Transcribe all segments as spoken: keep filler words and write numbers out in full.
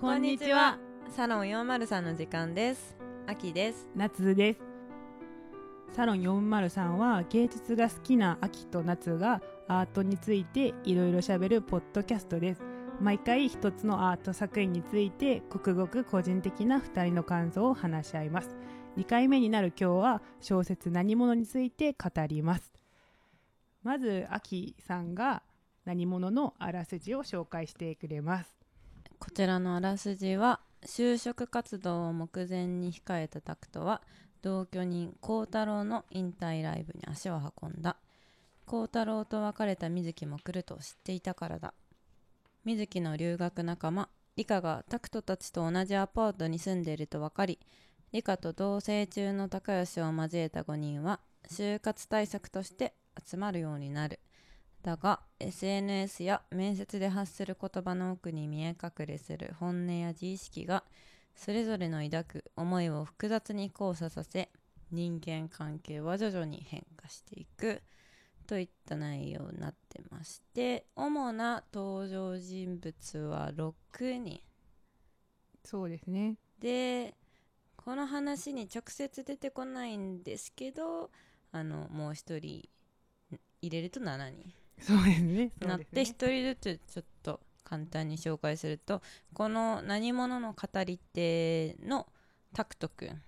こんにちは。サロンよんまるさんの時間です。秋です。夏です。サロンよんまるさんは芸術が好きな秋と夏がアートについていろいろ喋るポッドキャストです。毎回一つのアート作品についてごくごく個人的なふたりの感想を話し合います。にかいめになる今日は小説何者について語ります。まず秋さんが何者のあらすじを紹介してくれます。こちらのあらすじは、就職活動を目前に控えたタクトは同居人幸太郎の引退ライブに足を運んだ。幸太郎と別れた水木も来ると知っていたからだ。水木の留学仲間理香がタクトたちと同じアパートに住んでいると分かり、理香と同棲中の高吉を交えたごにんは就活対策として集まるようになる。だが エスエヌエス や面接で発する言葉の奥に見え隠れする本音や自意識がそれぞれの抱く思いを複雑に交差させ、人間関係は徐々に変化していくといった内容になってまして、主な登場人物はろくにん。そうですね。で、この話に直接出てこないんですけど、あのもう一人入れるとななにん。そうですね。そうですね。なって一人ずつちょっと簡単に紹介すると、この何者の語り手のタクトくん、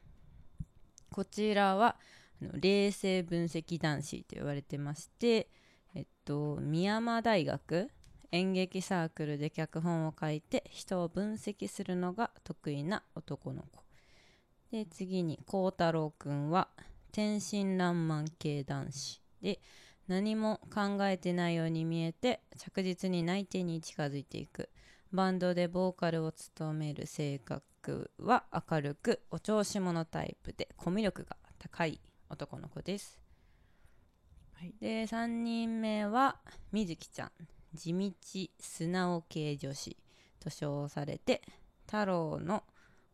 こちらはあの冷静分析男子と言われてまして、えっと宮間大学演劇サークルで脚本を書いて人を分析するのが得意な男の子で、次に幸太郎くんは天真爛漫系男子で、何も考えてないように見えて着実に内定に近づいていく。バンドでボーカルを務める性格は明るくお調子者タイプでコミュ力が高い男の子です、はい、でさんにんめは水木ちゃん、地道素直系女子と称されて、太郎の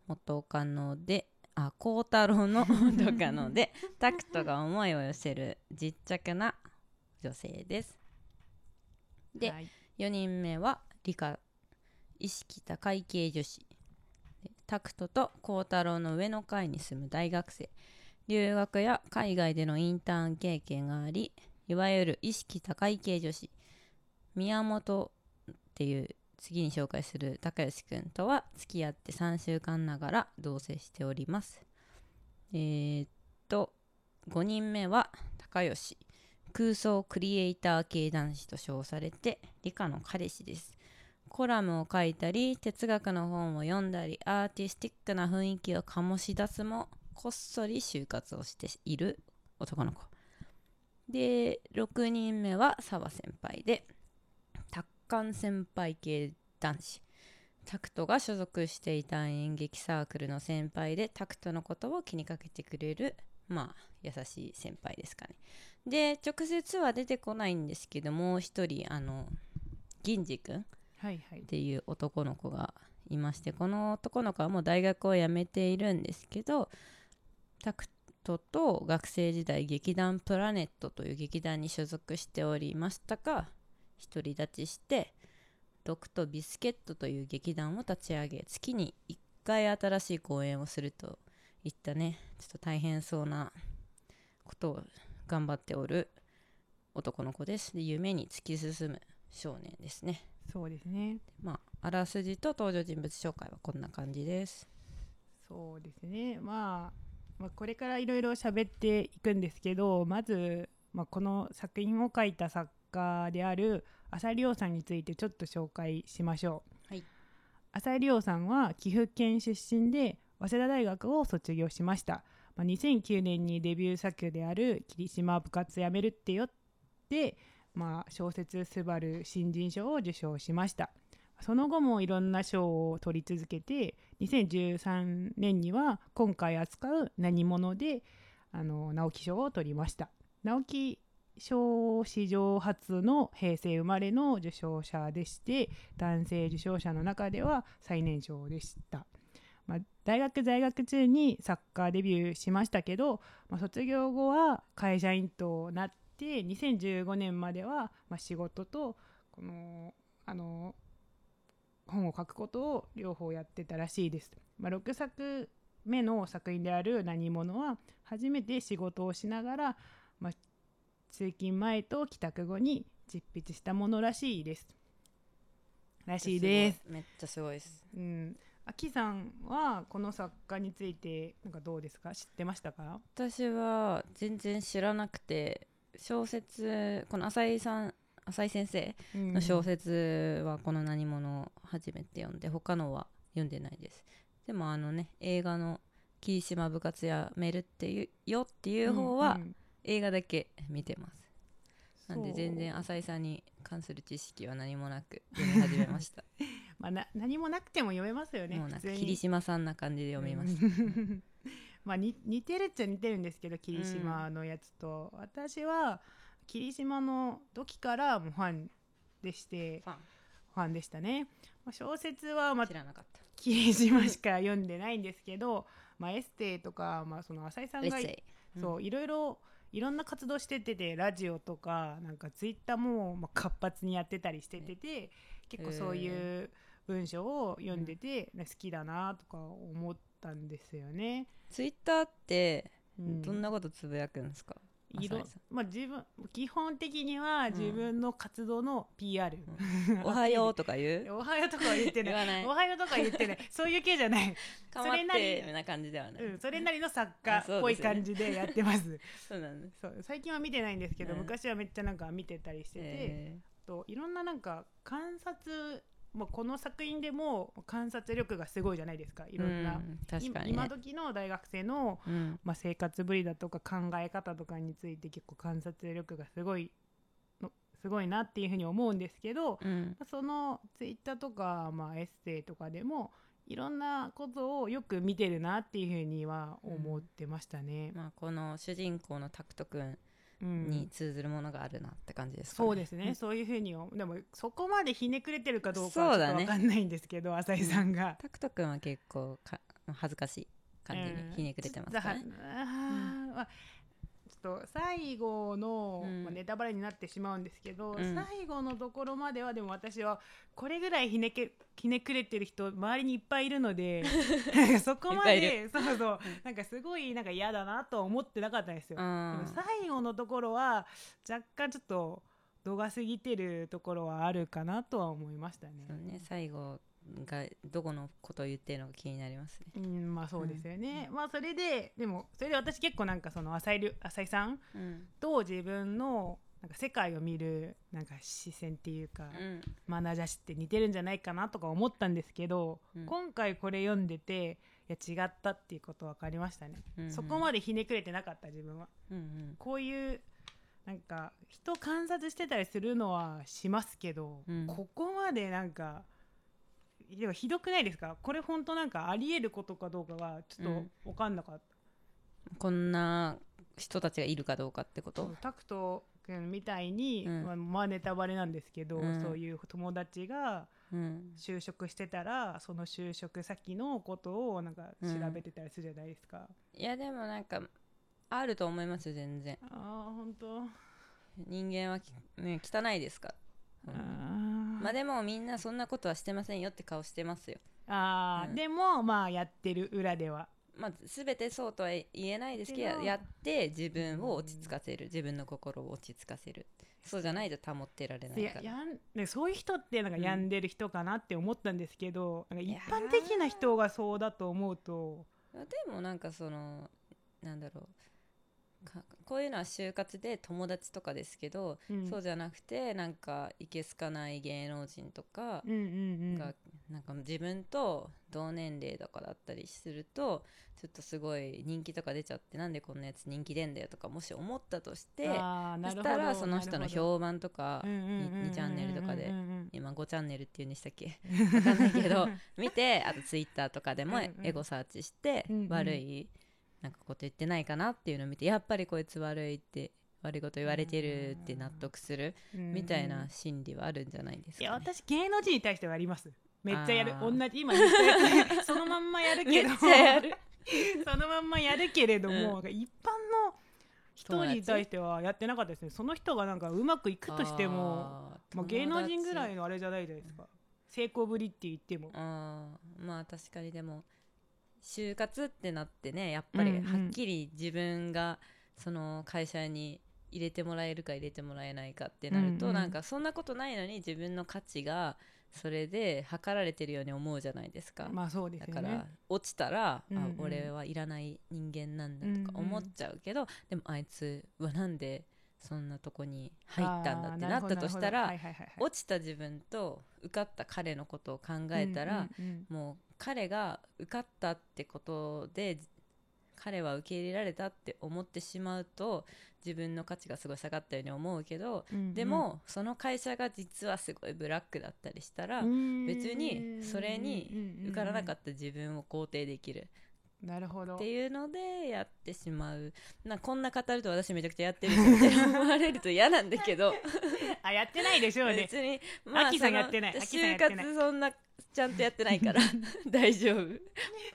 元カノであ、幸太郎の元カノでタクトが思いを寄せる実着な女性です。で、はい、よにんめは理科意識高い系女子。タクトと幸太郎の上の階に住む大学生。留学や海外でのインターン経験があり、いわゆる意識高い系女子。宮本っていう次に紹介する高吉くんとは付き合ってさんしゅうかんながら同棲しております。えー、っとごにんめは高吉。空想クリエイター系男子と称されて理科の彼氏です。コラムを書いたり哲学の本を読んだりアーティスティックな雰囲気を醸し出すも、こっそり就活をしている男の子で、ろくにんめは沢先輩で達観先輩系男子。タクトが所属していた演劇サークルの先輩で、タクトのことを気にかけてくれる、まあ優しい先輩ですかね。で、直接は出てこないんですけど、もう一人あの銀次くんっていう男の子がいまして、この男の子はもう大学を辞めているんですけど、タクトと学生時代劇団プラネットという劇団に所属しておりましたが、独り立ちして毒とビスケットという劇団を立ち上げ、月にいっかい新しい公演をするといったね、ちょっと大変そうなことを頑張っておる男の子です。で、夢に突き進む少年ですね。そうですね。まあ、あらすじと登場人物紹介はこんな感じです。そうですね。まあ、まあ、これからいろいろ喋っていくんですけど、まず、まあ、この作品を書いた作家である浅井亮さんについてちょっと紹介しましょう。はい。浅井亮さんは岐阜県出身で早稲田大学を卒業しました。にせんきゅうねんにデビュー作である霧島部活やめるってよって、まあ、小説すばる新人賞を受賞しました。その後もいろんな賞を取り続けて、にせんじゅうさんねんには今回扱う何者であの直木賞を取りました。直木賞史上初の平成生まれの受賞者でして、男性受賞者の中では最年少でした。まあ、大学在学中に作家デビューしましたけど、まあ、卒業後は会社員となってにせんじゅうごねんまではまあ仕事とこのあの本を本を書くことを両方やってたらしいです。まあ、ろくさくめの作品である何者は初めて仕事をしながら、まあ、通勤前と帰宅後に執筆したものらしいですらしいですめっちゃすごいです、うん、あきさんはこの作家についてなんかどうですか、知ってましたか？私は全然知らなくて、小説、この浅井さん、浅井先生の小説はこの何者を初めて読んで、他のは読んでないです。でもあのね、映画の霧島部活やめるっていうよっていう方は映画だけ見てます、うんうん、なんで全然浅井さんに関する知識は何もなく読み始めましたまあな何もなくても読めますよね。もうなんか霧島さんな感じで読みました、うんまあ、に似てるっちゃ似てるんですけど、霧島のやつと、うん、私は霧島の時からもうファンでしてファン、ファンでしたね。小説は、まあ、知らなかった霧島しか読んでないんですけどまあエッセイとか、まあ、その浅井さんが、うん、そういろいろいろんな活動しててて、ラジオとかなんかツイッターも、まあ、活発にやってたりしててて、ね、結構そういう文章を読んでて、うん、好きだなとか思ったんですよね。ツイッターってどんなことつぶやくんですか？うん色まあ、自分基本的には自分の活動の ピーアール、うん、おはようとか言うおはようとかは言ってない, 言わないおはようとか言ってないそういう系じゃない、かまってな感じではない、うん、それなりの作家っぽい感じでやってます。そうなんです。そう最近は見てないんですけど、うん、昔はめっちゃなんか見てたりしてて、えー、といろんななんか観察、まあ、この作品でも観察力がすごいじゃないですか。いろんな、うん確かにね、今時の大学生の、うんまあ、生活ぶりだとか考え方とかについて結構観察力がすごいのすごいなっていうふうに思うんですけど、うんまあ、そのツイッターとか、まあ、エッセイとかでもいろんなことをよく見てるなっていうふうには思ってましたね、うんまあ、この主人公のタクトくんに通ずるものがあるなって感じですかね、うん、そうですね、うん、そういうふうにでもそこまでひねくれてるかどうかはちょっと分かんないんですけど、ね、浅井さんがタクト君は結構か恥ずかしい感じにひねくれてますかね、うんうん、ちょっと最後の、うんまあ、ネタバレになってしまうんですけど、うん、最後のところまではでも私はこれぐらいひねけ、ひねくれてる人周りにいっぱいいるのでなんかそこまでそうそうなんかすごいなんか嫌だなと思ってなかったんですよ、うん、でも最後のところは若干ちょっと度が過ぎてるところはあるかなとは思いました ね, そうね最後がどこのことを言ってるのか気になりますね、うん、まあそうですよね、うんまあ、それででもそれで私結構なんかその浅井、浅井さんと自分のなんか世界を見るなんか視線っていうか、うん、マナージャシって似てるんじゃないかなとか思ったんですけど、うん、今回これ読んでていや違ったっていうこと分かりましたね、うんうん、そこまでひねくれてなかった自分は、うんうん、こういうなんか人観察してたりするのはしますけど、うん、ここまでなんかでもひどくないですか？これ本当なんかありえることかどうかがちょっと分かんなかった、うん、こんな人たちがいるかどうかってこと。タクト君みたいに、うんまあ、まあネタバレなんですけど、うん、そういう友達が就職してたら、うん、その就職先のことをなんか調べてたりするじゃないですか、うん、いやでもなんかあると思いますよ全然。ああ本当人間は、ね、汚いですか、うん、あまあでもみんなそんなことはしてませんよって顔してますよ。あ、うん、でもまあやってる裏ではまあ全てそうとは言えないですけど、やって自分を落ち着かせる、自分の心を落ち着かせる、そうじゃないと保ってられないから。いややんそういう人ってなんか病んでる人かなって思ったんですけど、うん、なんか一般的な人がそうだと思うとでもなんかそのなんだろうかこういうのは就活で友達とかですけど、うん、そうじゃなくてなんかいけすかない芸能人とかが、うんうんうん、なんか自分と同年齢とかだったりするとちょっとすごい人気とか出ちゃって、なんでこんなやつ人気出んだよとかもし思ったとして、そしたらその人の評判とかにチャンネルとかで、今ごチャンネルっていうんでしたっけ分かんないけど見て、あとツイッターとかでもエゴサーチして悪いなんかこと言ってないかなっていうのを見て、やっぱりこいつ悪いって悪いこと言われてるって納得するみたいな心理はあるんじゃないですか、ね、いや私芸能人に対してはあります。めっちゃやる同じ今そのまんまやるけどやるそのまんまやるけれども、うん、一般の人に対してはやってなかったですね。その人がなんかうまくいくとしても、まあ、芸能人ぐらいのあれじゃないじゃないですか、うん成功ぶりって言っても。ああ、まあ確かに。でも就活ってなってね、やっぱりはっきり自分がその会社に入れてもらえるか入れてもらえないかってなると、うんうん、なんかそんなことないのに自分の価値がそれで測られてるように思うじゃないですか。まあそうですよね。だから落ちたら、うんうん、あ俺はいらない人間なんだとか思っちゃうけど、うんうん、でもあいつはなんでそんなとこに入ったんだってなったとしたら、落ちた自分と受かった彼のことを考えたら、うんうんうん、もう彼が受かったってことで彼は受け入れられたって思ってしまうと自分の価値がすごい下がったように思うけど、うんうん、でもその会社が実はすごいブラックだったりしたら、別にそれに受からなかった自分を肯定できる。なるほど。っていうのでやってしまう。なこんな語ると私めちゃくちゃやってるって思われると嫌なんだけどあ、やってないでしょうね。別に、まあ、秋さんやってない。就活そんなちゃんとやってないから大丈夫やって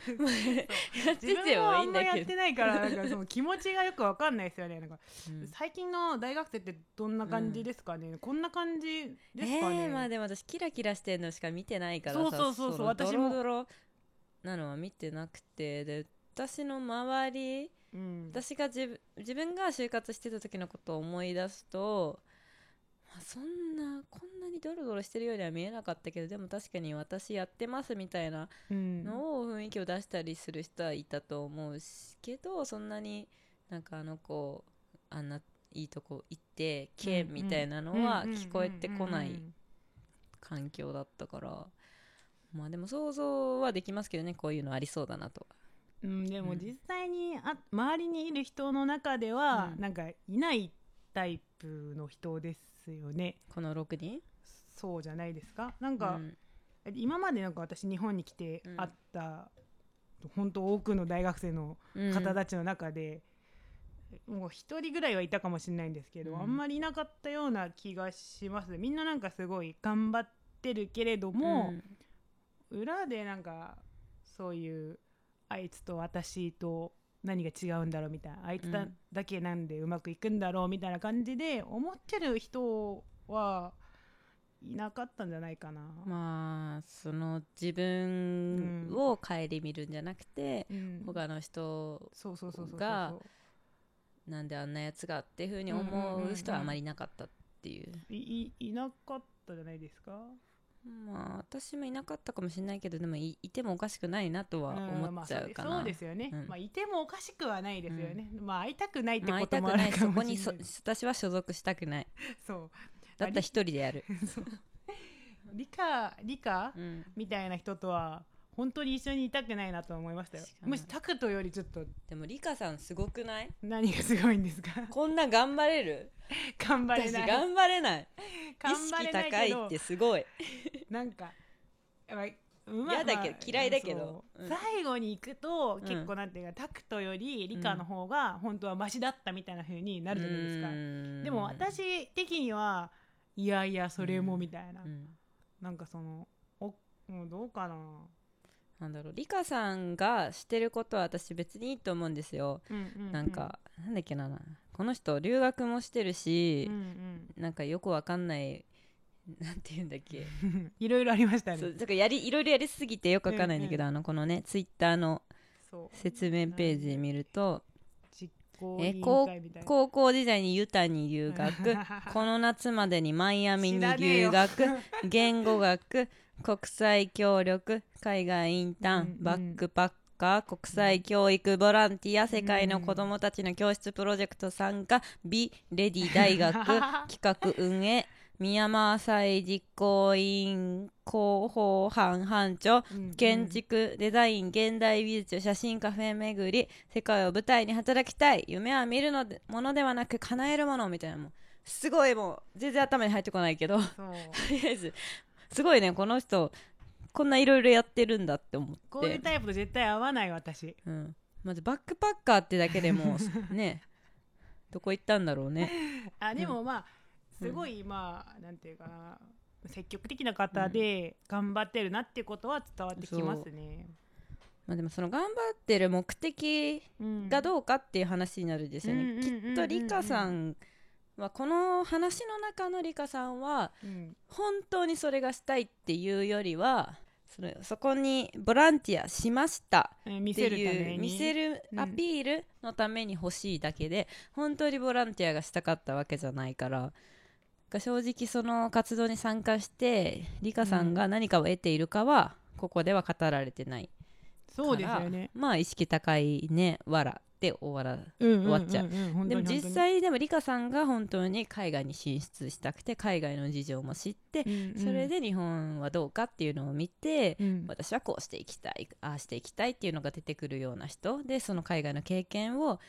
てもいいんだけど、自分もあんまやってないからなんかその気持ちがよく分かんないですよね。なんか、うん、最近の大学生ってどんな感じですかね、うん、こんな感じですかね、えー、まあでも私キラキラしてるのしか見てないからさ。そうそうそうそう、そのドロドロなのは見てなくて、で私の周り、うん、私が自分、自分が就活してた時のことを思い出すと、まあ、そんなこんなにドロドロしてるようには見えなかったけど、でも確かに私やってますみたいなのを雰囲気を出したりする人はいたと思うけど、うん、そんなになんかあの子あんないいとこ行ってけみたいなのは聞こえてこない環境だったから、まあでも想像はできますけどね、こういうのありそうだなと。うん、でも実際にあ、うん、周りにいる人の中では、うん、なんかいないタイプの人ですよね。このろくにん？そうじゃないですか。なんか、うん、今までなんか私日本に来て会った、うん、本当多くの大学生の方たちの中で、うん、もう一人ぐらいはいたかもしれないんですけど、うん、あんまりいなかったような気がします。みんななんかすごい頑張ってるけれども、うん、裏でなんかそういうあいつと私と何が違うんだろうみたいな、あいつだけなんでうまくいくんだろうみたいな感じで思ってる人はいなかったんじゃないかな。まあその自分を顧みるんじゃなくて、うん、他の人がなんであんなやつがっていう風に思う人はあまりいなかったっていう、うんうんうん、い, いなかったじゃないですか。まあ私もいなかったかもしれないけど、でも い, いてもおかしくないなとは思っちゃうかな、うんまあ、そうですよね、うんまあ、いてもおかしくはないですよね、うんまあ、会いたくないってこともあるかもしれない、まあ、会いたくない。そこに私は所属したくない。そうだったら一人でやるそう理科、理科、うん、みたいな人とは本当に一緒にいたくないなと思いましたよ。むしろタクトよりちょっと。でもリカさんすごくない？何がすごいんですか？こんな頑張れる？頑張れない。私頑張れない。頑張れないけど。意識高いってすごい。なんかやばい。嫌だけど嫌いだけど、うん、最後に行くと結構なんていうか、うん、タクトより理科の方が本当はマシだったみたいな風になるじゃないですか。でも私的にはいやいやそれもみたいな、うん、なんかそのおもうどうかな。なんだろう、リカさんがしてることは私別にいいと思うんですよ、うんうんうん、なんかなんだっけな、この人留学もしてるし、うんうん、なんかよくわかんないなんていうんだっけいろいろありましたね。そうだからやりいろいろやりすぎてよくわかんないんだけど、うんうん、あのこのねツイッターの説明ページ見ると、え高高校時代にユタに留学この夏までにマイアミに留学言語学国際協力海外インターン、うんうん、バックパッカー国際教育ボランティア世界の子どもたちの教室プロジェクト参加、うんうん、美レディ大学企画運営宮間祭実行委員広報班班長、うんうん、建築デザイン現代美術写真カフェ巡り世界を舞台に働きたい夢は見るのでものではなく叶えるものみたいな、もうすごいもう全然頭に入ってこないけどとりあえずすごいねこの人こんないろいろやってるんだって思って、こういうタイプと絶対合わない私、うん、まずバックパッカーってだけでもねどこ行ったんだろうね。あでもまあ、うんすごいまあなんていうかな積極的な方で頑張ってるなっていうことは伝わってきますね、うんまあ、でもその頑張ってる目的がどうかっていう話になるんですよね、うん、きっとリカさんまあ、この話の中のリカさんは、うん、本当にそれがしたいっていうよりは それ、そこにボランティアしましたっていう、えー、見せるために見せるアピールのために欲しいだけで、うん、本当にボランティアがしたかったわけじゃないから正直その活動に参加してリカさんが何かを得ているかは、うん、ここでは語られてないからそうですよね。まあ意識高いねわらで終わら、うんうんうんうん、終わっちゃう。でも実際でもリカさんが本当に海外に進出したくて海外の事情も知って、うんうん、それで日本はどうかっていうのを見て、うん、私はこうしていきたいああしていきたいっていうのが出てくるような人でその海外の経験を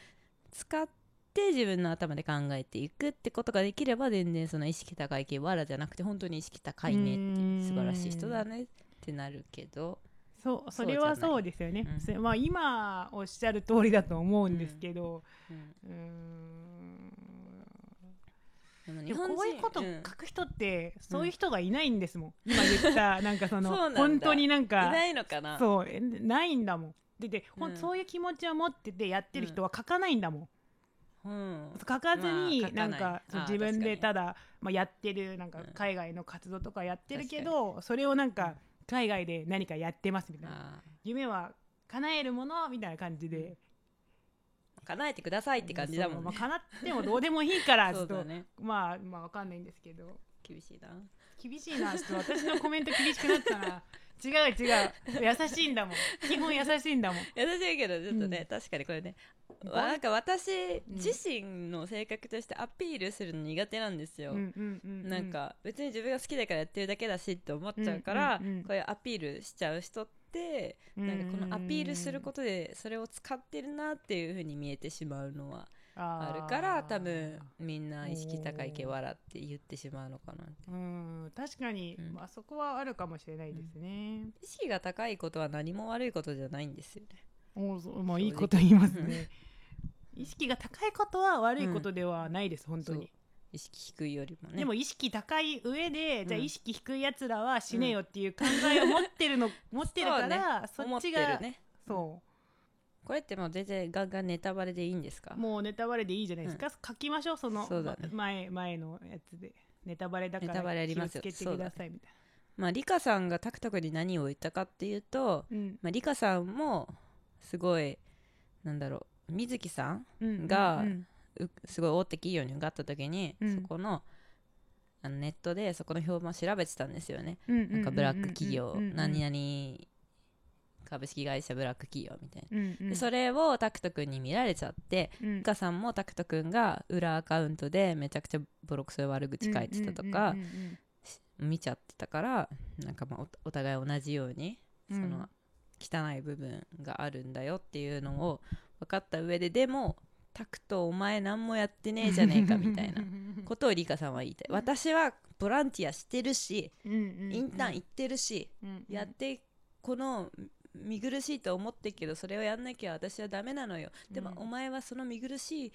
使って自分の頭で考えていくってことができれば全然その意識高い系わらじゃなくて本当に意識高いねって素晴らしい人だねってなるけどそうそれはそうですよね、うんまあ、今おっしゃる通りだと思うんですけど、うんうん、うーんでもこういうこと書く人って、うん、そういう人がいないんですもん、うん、今言ったなんかそのそうなんだ本当になんかいないのかなそうないんだもんでで、うん、そういう気持ちを持っててやってる人は書かないんだもん、うん、書かずに、まあ、なんか自分でただ、まあ、やってるなんか海外の活動とかやってるけど、うん、それをなんか海外で何かやってますみたいな夢は叶えるものみたいな感じで叶えてくださいって感じだもんね、まあ、叶ってもどうでもいいからちょっと、ね、まあまあわかんないんですけど厳しいな厳しいなちょっと私のコメント厳しくなったな違う違う優しいんだもん基本優しいんだもん優しいけどちょっとね、うん、確かにこれねなんか私自身の性格としてアピールするの苦手なんですよ、うんうんうんうん、なんか別に自分が好きだからやってるだけだしって思っちゃうから、うんうんうん、こういうアピールしちゃう人ってなんかこのアピールすることでそれを使ってるなっていう風に見えてしまうのはあるから多分みんな意識高いけわらって言ってしまうのかなってうん確かに、うんまあそこはあるかもしれないですね、うん、意識が高いことは何も悪いことじゃないんですよねおまあ、いいこと言いますね意識が高いことは悪いことではないです、うん、本当に意識低いよりもねでも意識高い上で、うん、じゃあ意識低いやつらは死ねよっていう考えを持ってるの、持ってるからそ、ね、そっちが、ね、そうこれってもう全然ガンガンネタバレでいいんですかもうネタバレでいいじゃないですか、うん、書きましょうそのそうだ、ね、前、前のやつでネタバレだから気をつけてくださいみたいなまあリカさんがタクタクに何を言ったかっていうと、うんまあ、リカさんもすごいなんだろう水木さんが、うんうん、すごい大手企業に受かった時に、うん、そこ の, あのネットでそこの評判を調べてたんですよね、うんうんうんうん、なんかブラック企業、うんうん、何々株式会社ブラック企業みたいな、うんうん、でそれをタクト君に見られちゃって、うん、リカさんもタクト君が裏アカウントでめちゃくちゃボロクソや悪口書いてたとか、うんうんうんうん、見ちゃってたからなんかまあ お, お互い同じようにその、うん汚い部分があるんだよっていうのを分かった上ででもタクトお前何もやってねえじゃねえかみたいなことをリカさんは言いたい私はボランティアしてるし、うんうんうん、インターン行ってるし、うんうん、やってこの見苦しいと思ってるけどそれをやんなきゃ私はダメなのよでもお前はその見苦しい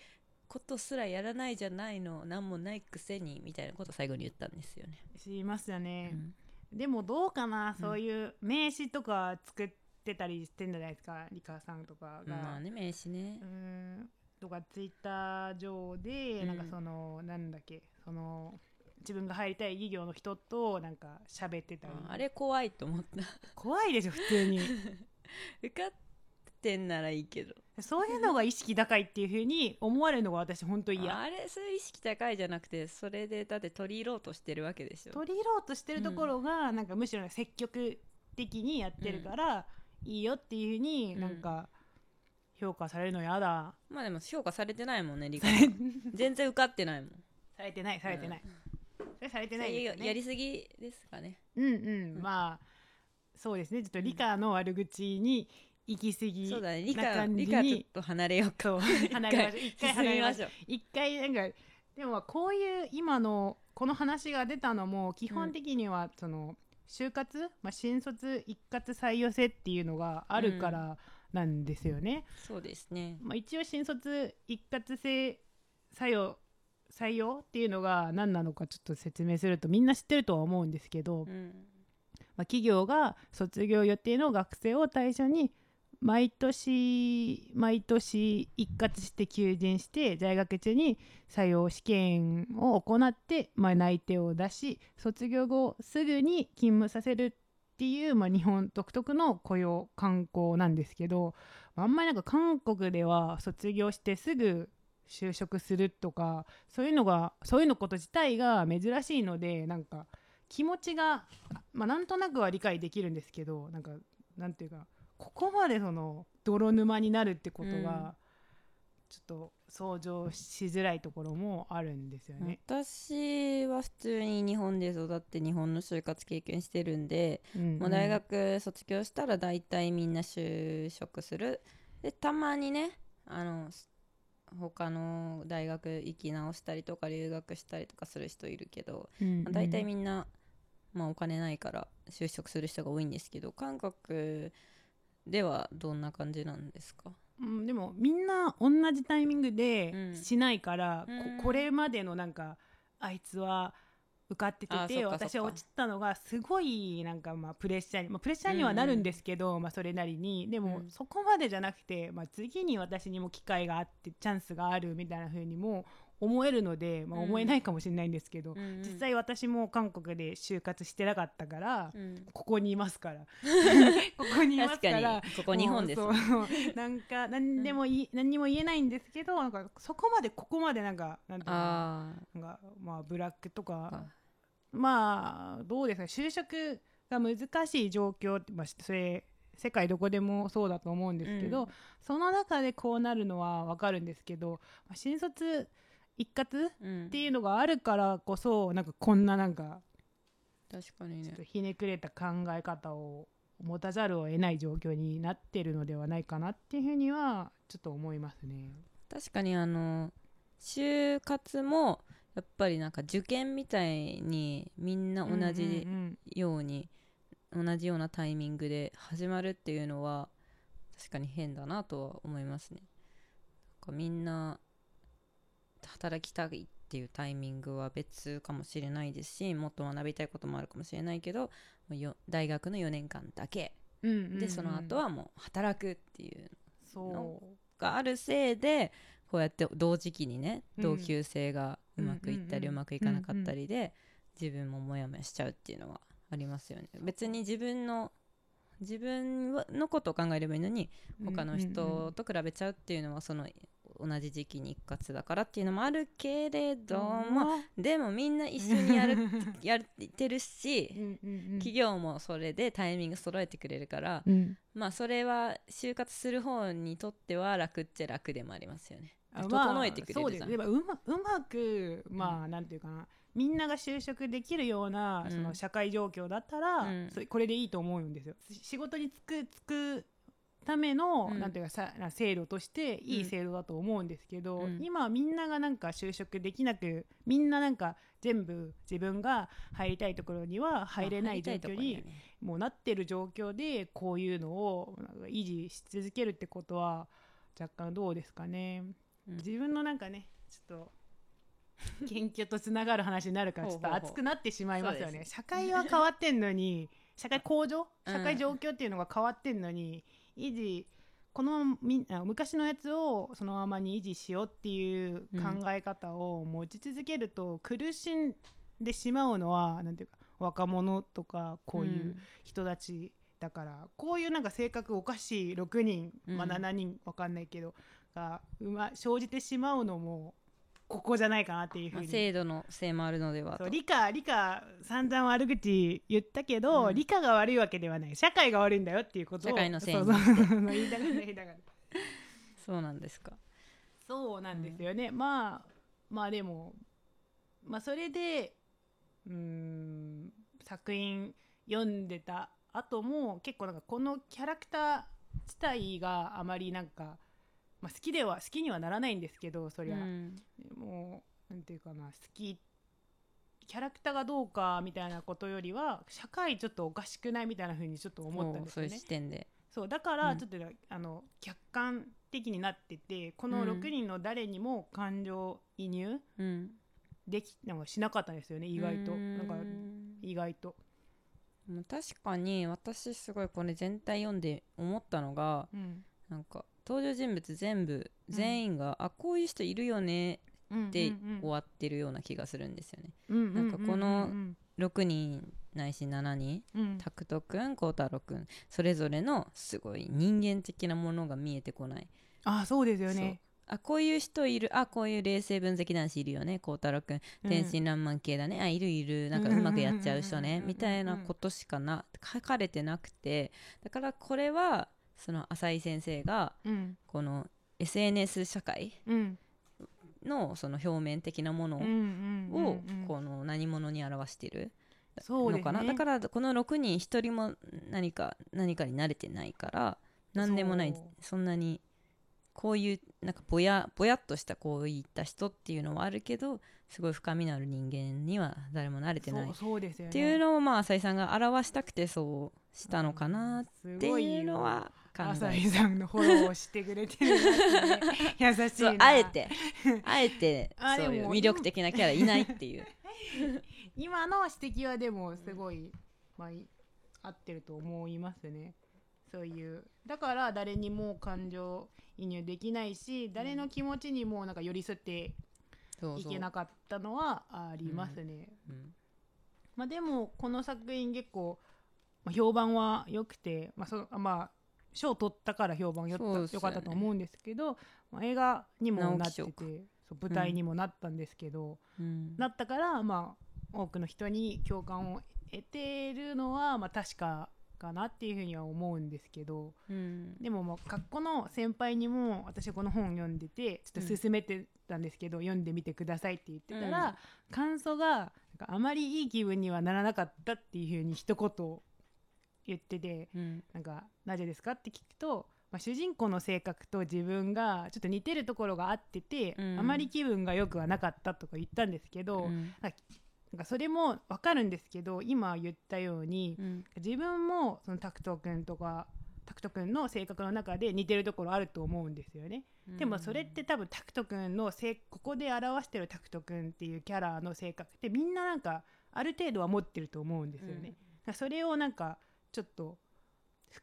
ことすらやらないじゃないの何もないくせにみたいなことを最後に言ったんですよね知りますよね、うん、でもどうかなそういう名刺とか作って出たりしてんじゃないですかリカさんとかが、まあね、名刺ねうんとかツイッター上で、うん、なんかそのなんだっけその自分が入りたい企業の人となんか喋ってたり あ, あれ怖いと思った怖いでしょ普通に受かってんならいいけどそういうのが意識高いっていう風に思われるのが私本当に嫌 あ, あれそういう意識高いじゃなくてそれでだって取り入ろうとしてるわけでしょ取り入ろうとしてるところが、うん、なんかむしろ積極的にやってるから、うんいいよっていう風になんか評価されるのやだ、うん、まあでも評価されてないもんねリカ全然受かってないもんされてないされてない、うん、それされてないですねやりすぎですかねうんうん、うん、まあそうですねちょっとリカの悪口に行き過ぎ、うん、そうだねリカリカちょっと離れようか離れましょう一回離れましょう一回なんかでもこういう今のこの話が出たのも基本的にはその、うん就活、まあ、新卒一括採用制っていうのがあるからなんですよね、うん、そうですね、まあ、一応新卒一括制採用、採用っていうのが何なのかちょっと説明するとみんな知ってるとは思うんですけど、うんまあ、企業が卒業予定の学生を対象に毎年毎年一括して求人して在学中に採用試験を行って、まあ、内定を出し卒業後すぐに勤務させるっていう、まあ、日本独特の雇用慣行なんですけど、あんまりなんか韓国では卒業してすぐ就職するとかそういうのがそういうのこと自体が珍しいのでなんか気持ちが、まあ、なんとなくは理解できるんですけどなんかなんていうかここまでその泥沼になるってことがちょっと想像しづらいところもあるんですよね、うん、私は普通に日本で育って日本の就活経験してるんで、うんうん、もう大学卒業したら大体みんな就職するでたまにねあの他の大学行き直したりとか留学したりとかする人いるけど、うんうんまあ、大体みんな、まあ、お金ないから就職する人が多いんですけど韓国ではどんな感じなんですか、うん、でもみんな同じタイミングでしないから、うん、こ, これまでのなんかあいつは受かっててて私は落ちたのがすごいなんかまあプレッシャーに、まあ、プレッシャーにはなるんですけど、うんまあ、それなりにでもそこまでじゃなくて、まあ、次に私にも機会があってチャンスがあるみたいな風にも思えるので、まあ、思えないかもしれないんですけど、うん、実際私も韓国で就活してなかったから、うん、ここにいますからここにいますからここ日本ですそうなんか何でもい、うん、何にも言えないんですけどなんかそこまでここまでなんかなんていうのなんか、まあ、ブラックとかまあどうですか就職が難しい状況って、まあ、それ世界どこでもそうだと思うんですけど、うん、その中でこうなるのは分かるんですけど、まあ、新卒一括、うん、っていうのがあるからこそなんかこんななんか確かに、ね、ちょっとひねくれた考え方を持たざるを得ない状況になってるのではないかなっていうふうにはちょっと思いますね。確かにあの就活もやっぱりなんか受験みたいにみんな同じように、うんうんうん、同じようなタイミングで始まるっていうのは確かに変だなとは思いますね。なんかみんな働きたいっていうタイミングは別かもしれないですしもっと学びたいこともあるかもしれないけどよ大学のよねんかんだけ、うんうんうん、でその後はもう働くっていうのがあるせいでこうやって同時期にね同級生がうまくいったりうまくいかなかったりで自分もモヤモヤしちゃうっていうのはありますよね。別に自分の自分のことを考えればいいのに他の人と比べちゃうっていうのはその同じ時期に一括だからっていうのもあるけれども、うん、でもみんな一緒にやるやってるし、うんうんうん、企業もそれでタイミング揃えてくれるから、うん、まあそれは就活する方にとっては楽っちゃ楽でもありますよね。整えてくれるじゃん、まあ、そうですね。うま、うまくまあなんていうかな、うん、みんなが就職できるようなその社会状況だったら、うん、それこれでいいと思うんですよ。仕事につくつくための、うん、なんていうかさ制度としていい制度だと思うんですけど、うん、今みんながなんか就職できなくみんななんか全部自分が入りたいところには入れない状況にもうなってる状況でこういうのを維持し続けるってことは若干どうですかね、うん、自分のなんかねちょっと研究とつながる話になるからちょっと熱くなってしまいますよね。ほうほうほう、社会は変わってんのに社会向上社会状況っていうのが変わってんのに、うん維持このみ昔のやつをそのままに維持しようっていう考え方を持ち続けると苦しんでしまうのはなんていうか若者とかこういう人たちだから、うん、こういうなんか性格おかしいろくにん、まあ、ななにんわかんないけど、うん、がうま生じてしまうのもここじゃないかなっていうふうに、まあ、制度のせいもあるのではと。そう理科理科散々悪口言ったけど、うん、理科が悪いわけではない社会が悪いんだよっていうことを社会のせいにして言いたがら言いたがらそうなんですか。そうなんですよね、うん、まあまあでもまあそれでうーん作品読んでた後も結構なんかこのキャラクター自体があまりなんかまあ、好きでは好きにはならないんですけどそりゃ、うん、もうなんていうかな好きキャラクターがどうかみたいなことよりは社会ちょっとおかしくないみたいな風にちょっと思ったんですよね。そういう視点でそうだからちょっと、うん、あの客観的になっててこのろくにんの誰にも感情移入でき、うん、なんかしなかったんですよね意外と、うん、なんか意外ともう確かに私すごいこれ全体読んで思ったのが、うん、なんか登場人物全部全員が、うん、あこういう人いるよねって終わってるような気がするんですよね、うんうんうん、なんかこのろくにんないししちにん、うん、タクトくんコウタロくんそれぞれのすごい人間的なものが見えてこない。あそうですよね。あこういう人いる、あこういう冷静分析男子いるよね、孝太郎くん天真爛漫系だね、うん、あいるいる、なんかうまくやっちゃう人ねみたいなことしかな書かれてなくて、だからこれはその浅井先生がこの エスエヌエス 社会のその表面的なものをこの何者に表しているのかな、だからこのろくにん一人も何か何かに慣れてないから何でもない、そんなにこういうなんかぼやぼやっとしたこういった人っていうのはあるけどすごい深みのある人間には誰も慣れてないっていうのを、まあ浅井さんが表したくてそうしたのかなっていうのは考え、うん、浅井さんのフォローしてくれてる、ね、優しいな。そうあえてあえてそういう魅力的なキャラいないっていう今の指摘はでもすごい、まあ、合ってると思いますね。そういうだから誰にも感情移入できないし誰の気持ちにもなんか寄り添っていけなかったのはありますね、うんうん、まあ、でもこの作品結構、まあ、評判は良くて、まあそまあ、賞を取ったから評判良かったと思うんですけど、まあ、映画にもなっててそう舞台にもなったんですけど、うん、なったから、まあ、多くの人に共感を得ているのは、まあ、確かかなっていうふうには思うんですけど、うん、でももう格好の先輩にも私この本読んでてちょっと勧めてたんですけど、うん、読んでみてくださいって言ってたら、うん、感想がなんかあまりいい気分にはならなかったっていうふうに一言言ってて、うん、なんかなぜですかって聞くと、まあ、主人公の性格と自分がちょっと似てるところがあってて、うん、あまり気分が良くはなかったとか言ったんですけど、うんなんかそれも分かるんですけど今言ったように、うん、自分もそのタクト君とかタクト君の性格の中で似てるところあると思うんですよね、うん、でもそれって多分タクト君のせここで表してるタクト君っていうキャラの性格ってみんななんかある程度は持ってると思うんですよね、うん、それをなんかちょっと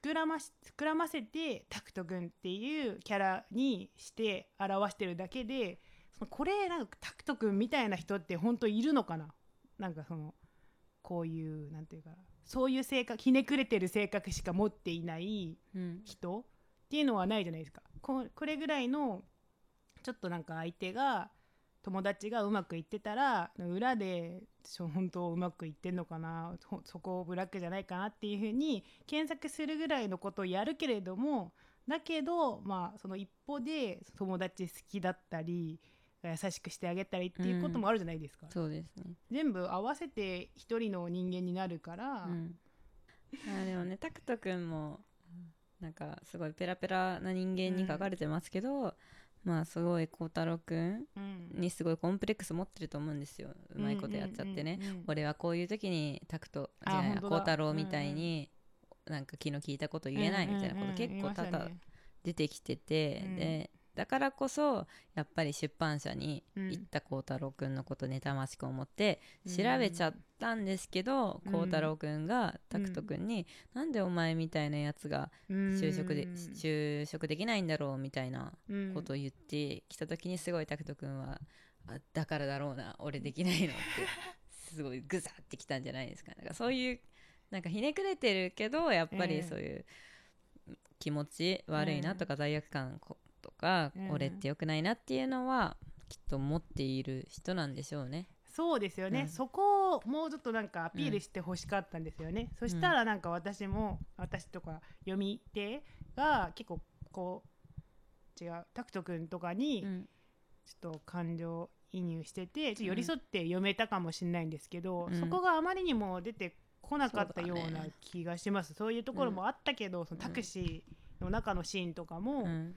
膨らまし、膨らませてタクト君っていうキャラにして表してるだけでこれなんかタクト君みたいな人って本当いるのかななんかそのこういうなんていうかそういう性格ひねくれてる性格しか持っていない人っていうのはないじゃないですか。 こ, これぐらいのちょっとなんか相手が友達がうまくいってたら裏で本当うまくいってんのかなそこブラックじゃないかなっていうふうに検索するぐらいのことをやるけれどもだけどまあその一方で友達好きだったり優しくしてあげたりっていうこともあるじゃないですか、うん、そうですね全部合わせて一人の人間になるから、うん、あでもねタクトくんもなんかすごいペラペラな人間に書かれてますけど、うん、まあすごい孝太郎くんにすごいコンプレックス持ってると思うんですよ、うん、うまいことやっちゃってね、うんうんうんうん、俺はこういう時にタクトじゃない孝太郎みたいになんか気の利いたこと言えないみたいなこと結構多々出てきてて、うんうんうん、でだからこそやっぱり出版社に行った孝太郎くんのこと妬ましく思って調べちゃったんですけど、孝太郎くんがタクトくんに、うん、なんでお前みたいなやつが就職で、うん、就職できないんだろうみたいなことを言ってきた時にすごいタクトくんはあだからだろうな俺できないのってすごいグザってきたんじゃないですか。なんかそういうなんかひねくれてるけどやっぱりそういう気持ち悪いなとか罪悪感とか、うん、俺って良くないなっていうのはきっと持っている人なんでしょうね。そうですよね、うん、そこをもうちょっとなんかアピールしてほしかったんですよね、うん、そしたらなんか私も私とか読み手が結構こう違うタクトくんとかにちょっと感情移入しててちょっと寄り添って読めたかもしれないんですけど、うん、そこがあまりにも出てこなかったような気がします。そうだね、そういうところもあったけど、うん、そのタクシーの中のシーンとかも、うん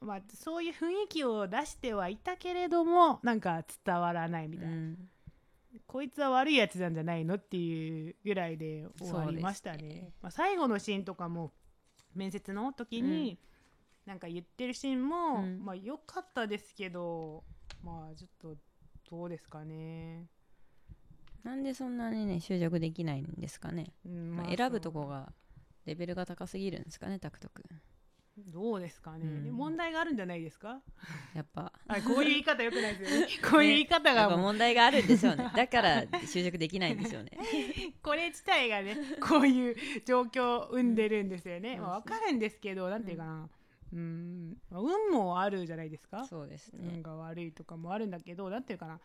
まあ、そういう雰囲気を出してはいたけれどもなんか伝わらないみたいな、うん、こいつは悪いやつなんじゃないのっていうぐらいで終わりました ね, ね、まあ、最後のシーンとかも面接の時になんか言ってるシーンも、うん、まあ良かったですけどまあちょっとどうですかねなんでそんなにね執着できないんですかね、うんまあまあ、選ぶとこがレベルが高すぎるんですかね、タクト君。どうですかね、うん、問題があるんじゃないですかやっぱあこういう言い方よくないですよねこういう言い方が、ね、問題があるんでしょうねだから執着できないんでしょうねこれ自体がねこういう状況を生んでるんですよね、うんまあ、分かるんですけど、うん、なんていうかな、うん、運もあるじゃないですか。そうですね、運が悪いとかもあるんだけど、なんていうかな、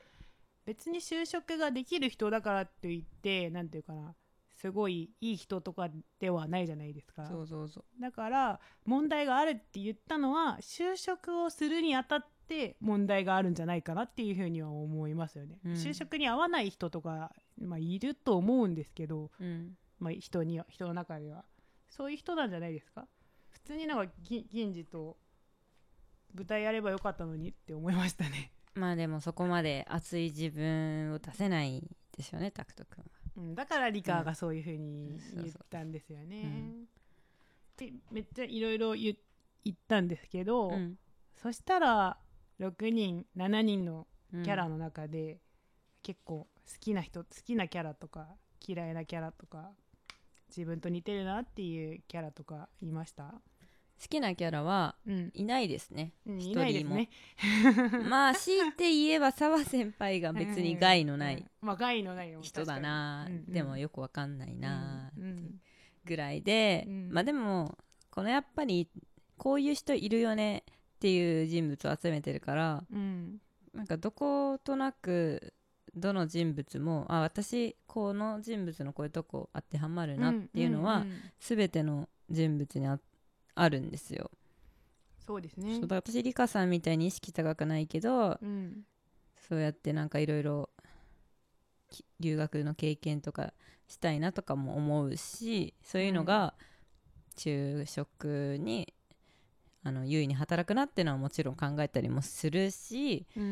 別に就職ができる人だからといってなんていうかなすごいいい人とかではないじゃないですか。そうそうそう、だから問題があるって言ったのは就職をするにあたって問題があるんじゃないかなっていうふうには思いますよね、うん、就職に合わない人とか、まあ、いると思うんですけど、うんまあ、人には人の中ではそういう人なんじゃないですか。普通になんか銀次と舞台やればよかったのにって思いましたねまあでもそこまで熱い自分を出せないですよねタクト君は、うん、だから理科がそういう風に言ったんですよね、うん、でめっちゃいろいろ言ったんですけど、うん、そしたらろくにんしちにんのキャラの中で結構好きな人、好きなキャラとか嫌いなキャラとか自分と似てるなっていうキャラとかいました？好きなキャラはいないですね、うん、一人も、ね、まあ強いて言えば澤先輩が別に害のない人だな、うんうん、でもよくわかんないなぐらいで、うんうん、まあでもこのやっぱりこういう人いるよねっていう人物を集めてるから、うん、なんかどことなくどの人物もあ私この人物のこういうとこ当てはまるなっていうのは、うんうんうん、全ての人物にあってあるんですよ。そうですね。そうだ、私リカさんみたいに意識高くないけど、うん、そうやってなんかいろいろ留学の経験とかしたいなとかも思うし、そういうのが就職に、うん、あの優位に働くなっていうのはもちろん考えたりもするし、うんうんう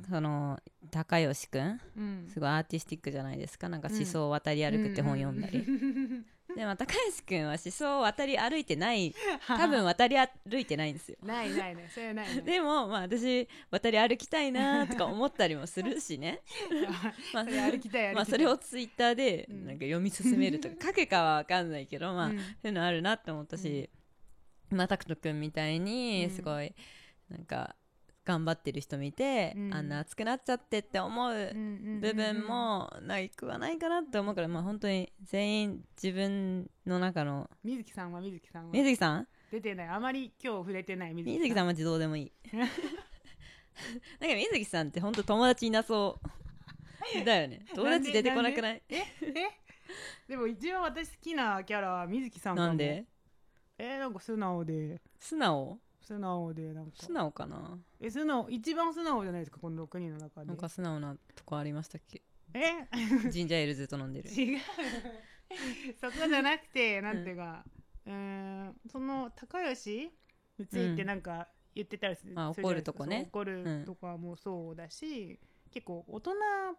ん、その高吉くん、うん、すごいアーティスティックじゃないですか。なんか思想を渡り歩くって本読んだり、うんうんうんでも高橋くんは思想を渡り歩いてない、多分渡り歩いてないんですよないないね、それないねでも、まあ、私渡り歩きたいなとか思ったりもするしねまあそれ歩きたい歩きたい、まあ、それをツイッターでなんか読み進めるとか、うん、書けかは分かんないけど、まあうん、そういうのあるなって思ったし、うん、まあ、タクトくんみたいにすごいなんか頑張ってる人見て、うん、あんな熱くなっちゃってって思う部分もないくはないかなって思うから、まあ、本当に全員自分の中の水木さんは水木さんは水木さん出てない、あまり今日触れてない水木さん、水木さんはどうでもいいなんか水木さんって本当友達いなそうだよね友達出てこなくない？なんでなんでええでも一番私好きなキャラは水木さんかも。なんで？えー、なんか素直で素直素直でなんか素直かな。え素直、一番素直じゃないですかこのろくにんの中で。なんか素直なとこありましたっけ？えジンジャーエールずっと飲んでる違うそこじゃなくてなんていうか、うん、うーんその高吉についてなんか言ってたりする、うん、あ怒るとこね、怒るとかもそうだし、うん、結構大人っ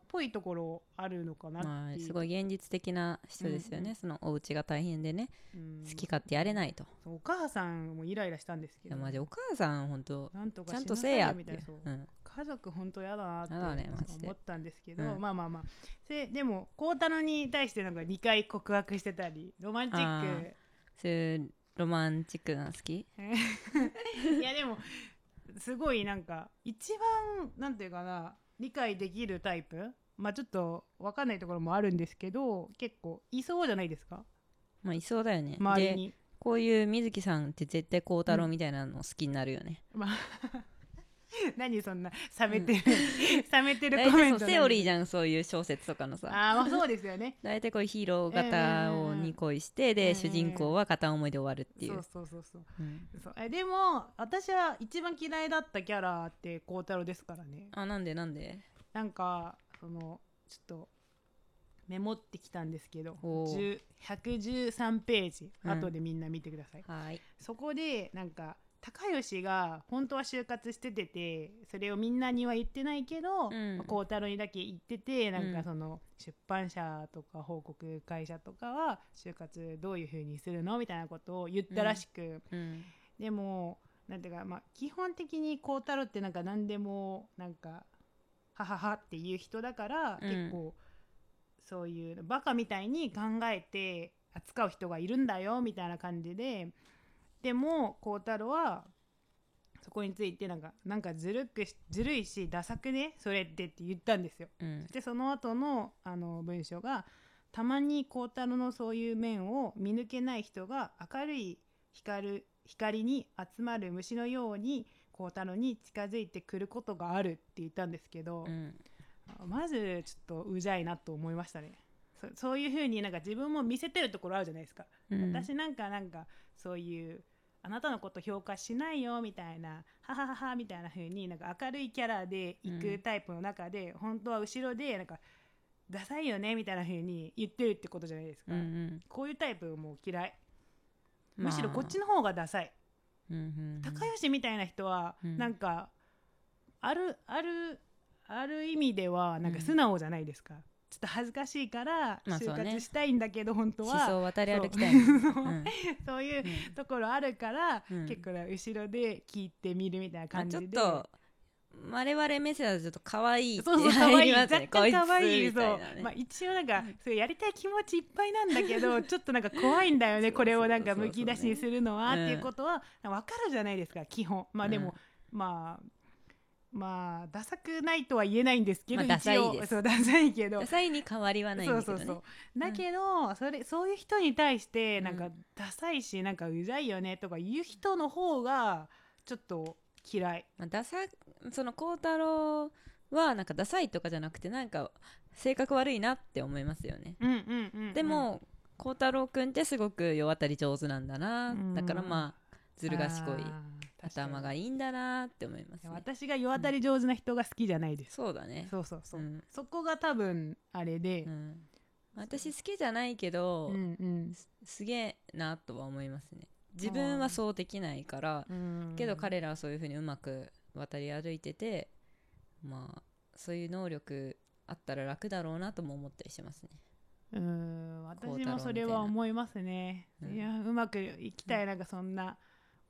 ぽいところあるのかなっていう、まあ、すごい現実的な人ですよね、うん、そのお家が大変でね、うん、好き勝手やれないと。お母さんもイライラしたんですけど、マジお母さん本当ちゃんとせえやって、うん、家族本当やだなって思ったんですけど、ね、うん、まあまあまあ で, でも孝太郎に対してなんかにかい告白してたり、ロマンチック、そういうロマンチックなの好きいやでもすごいなんか一番なんていうかな理解できるタイプ、まあちょっと分かんないところもあるんですけど結構いそうじゃないですか。まあいそうだよね。周りにこういう水木さんって絶対孝太郎みたいなの好きになるよね、うん、まあ何そんな冷めてる、うん、冷めてるコメント。セオリーじゃんそういう小説とかのさあ、まあそうですよね。大体こういうヒーロー型をに恋して、えー、で、えー、主人公は片思いで終わるっていう。そうそうそうそう、うん、そう。えでも私は一番嫌いだったキャラって孝太郎ですからね。あなんでなんでなんかそのちょっとメモってきたんですけどひゃくじゅうさんページ、うん、後でみんな見てください。はい。そこでなんか高吉が本当は就活してててそれをみんなには言ってないけど、うん、孝太郎にだけ言ってて、なんかその出版社とか報告会社とかは就活どういう風にするのみたいなことを言ったらしく、うんうん、でもなんていうか、まあ、基本的に孝太郎ってなんか何でもなんかはははっていう人だから、うん、結構そういうバカみたいに考えて扱う人がいるんだよみたいな感じで、でも孝太郎はそこについてなんか、なんかずるくし、ずるいしダサくねそれってって言ったんですよ、うん、でその後のあの文章が、たまに孝太郎のそういう面を見抜けない人が明るい 光, 光に集まる虫のように孝太郎に近づいてくることがあるって言ったんですけど、うん、まずちょっとうざいなと思いましたね。 そ, そういう風になんか自分も見せてるところあるじゃないですか、うん、私なんかなんかそういうあなたのこと評価しないよみたいな、ははははみたいな風になんか明るいキャラで行くタイプの中で、うん、本当は後ろでなんかダサいよねみたいな風に言ってるってことじゃないですか、うんうん、こういうタイプもう嫌い、むしろこっちの方がダサい、まあ、高吉みたいな人はなんか、うん、あるあるある意味ではなんか素直じゃないですか、うん、ちょっと恥ずかしいから就活したいんだけど、まあね、本当は思想を渡り歩きたい、そう、うん、そういうところあるから、うん、結構後ろで聞いてみるみたいな感じで、まあ、ちょっと我々目線だとちょっと可愛いって入りますね。若干可愛いみたいなね。そう、まあ、一応なんかそれやりたい気持ちいっぱいなんだけどちょっとなんか怖いんだよねこれをなんかむき出しにするのは、そうそうそう、ね、っていうことは分かるじゃないですか基本。まあでも、うん、まあまあダサくないとは言えないんですけど、まあ、ダサいです。そうダサいけどダサいに変わりはないんだけどね。そうそうそう、だけど、うん、それそういう人に対してなんかダサいしなんかうざいよねとか言う人の方がちょっと嫌い、まあ、ダサその孝太郎はなんかダサいとかじゃなくてなんか性格悪いなって思いますよね、うんうんうんうん、でも孝太郎くんってすごく世渡り上手なんだな、うん、だからまあずる賢い頭がいいんだなって思いますね。私が世渡り上手な人が好きじゃないです、うん、そうだね。そうそうそう、うん、そこが多分あれで、うん、私好きじゃないけど、うんうん、す, すげえなとは思いますね。自分はそうできないから、うん、けど彼らはそういう風にうまく渡り歩いてて、まあそういう能力あったら楽だろうなとも思ったりしますね。うん、私もそれは思いますね、うん、いやうまくいきたい、うん、なんかそんな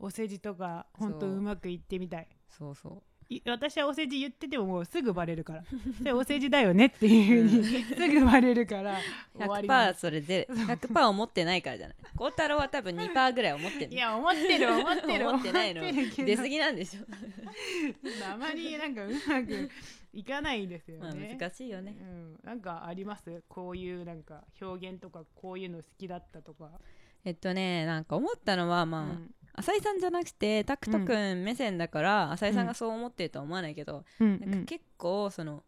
お世辞とか本当うまくいってみたい。そうそうそう、私はお世辞言っててももうすぐバレるからそれお世辞だよねっていう風にすぐバレるから終わります。 ひゃくパーセント それで ひゃくパーセント 思ってないからじゃない。孝太郎は多分 にパーセント ぐらい思ってる。いや思ってる思ってる思ってないの出過ぎなんでしょあまりなんかうまくいかないんですよね、まあ、難しいよね、うん、なんかあります？こういうなんか表現とかこういうの好きだったとか。えっとねなんか思ったのはまあ、うん浅井さんじゃなくてタクトくん目線だから、うん、浅井さんがそう思ってるとは思わないけど、うん、なんか結構その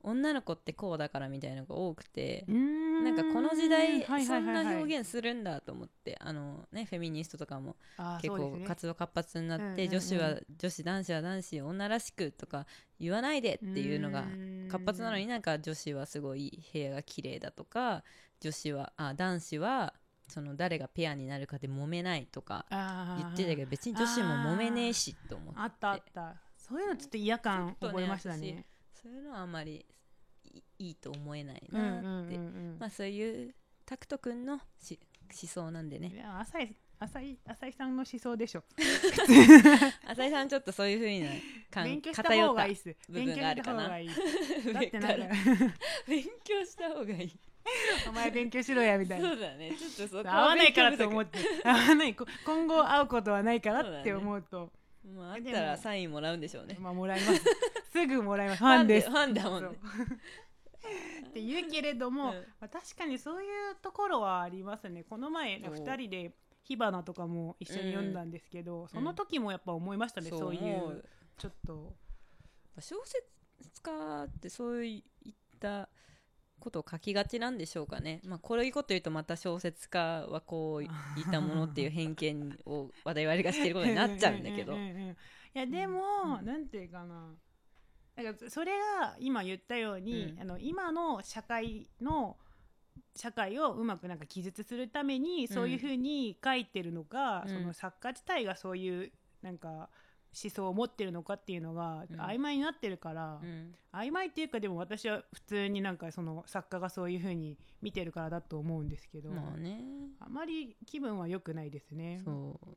女の子ってこうだからみたいなのが多くて、うん、なんかこの時代そんな表現するんだと思って、はいはいはいはい、あのねフェミニストとかも結構活動活発になって、ね、女子は女子男子は男子女らしくとか言わないでっていうのが活発なのに、なんか女子はすごい部屋が綺麗だとか女子はあ男子はその誰がペアになるかで揉めないとか言ってたけど別に女子も揉めねえしと思って。あったあったそういうのちょっと嫌感覚えました ね, ねそういうのはあんまりいいと思えないなって、うんうんうんうん、まあそういうタクトくんのし思想なんでね。いや浅井浅井浅井さんの思想でしょ浅井さんちょっとそういう風な感勉強した方がいいっす。部分があるかな。勉強した方がいいだってなんか勉強した方がいいお前勉強しろやみたいな。そうだねちょっとそこ合わないからと思って合わない今後会うことはないからって思うとう、ねまあ、あったらサインもらうんでしょうね。まあもらいますすぐもらいますファンですファンだもんねって言うけれども、うんまあ、確かにそういうところはありますね。この前ふたりで火花とかも一緒に読んだんですけど、うん、その時もやっぱ思いましたね、うん、そういうちょっと小説家ってそういったことを書きがちなんでしょうかね。まあこういうこと言うとまた小説家はこういたものっていう偏見を我々がしてることになっちゃうんだけどいやでも、うん、なんていうかな、なんかそれが今言ったように、うん、あの今の社会の社会をうまくなんか記述するためにそういうふうに書いてるのか、うん、その作家自体がそういうなんか思想を持ってるのかっていうのが曖昧になってるから、うん、曖昧っていうかでも私は普通になんかその作家がそういう風に見てるからだと思うんですけど、まあね、あまり気分は良くないですね。そう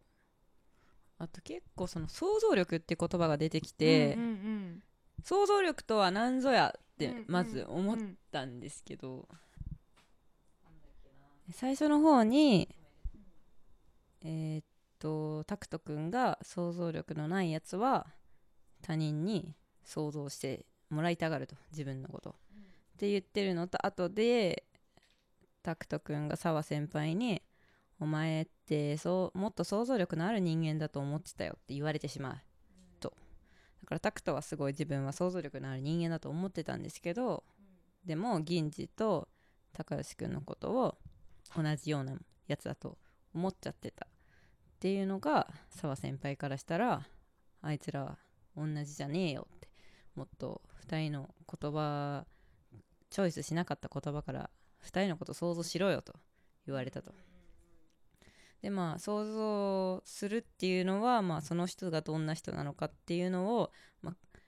あと結構その想像力って言葉が出てきて、うんうんうん、想像力とは何ぞやってまず思ったんですけど、うんうん、最初の方にえー、っとタクト君が想像力のないやつは他人に想像してもらいたがると、自分のこと、うん、って言ってるのと、あとでタクト君が澤先輩にお前ってそうもっと想像力のある人間だと思ってたよって言われてしまうと。だからタクトはすごい自分は想像力のある人間だと思ってたんですけど、でも銀次と高吉くんのことを同じようなやつだと思っちゃってたっていうのが澤先輩からしたら、あいつらは同じじゃねえよって、もっとふたりの言葉チョイスしなかった言葉からふたりのこと想像しろよと言われたと。でまあ想像するっていうのは、まあ、その人がどんな人なのかっていうのを、まあ、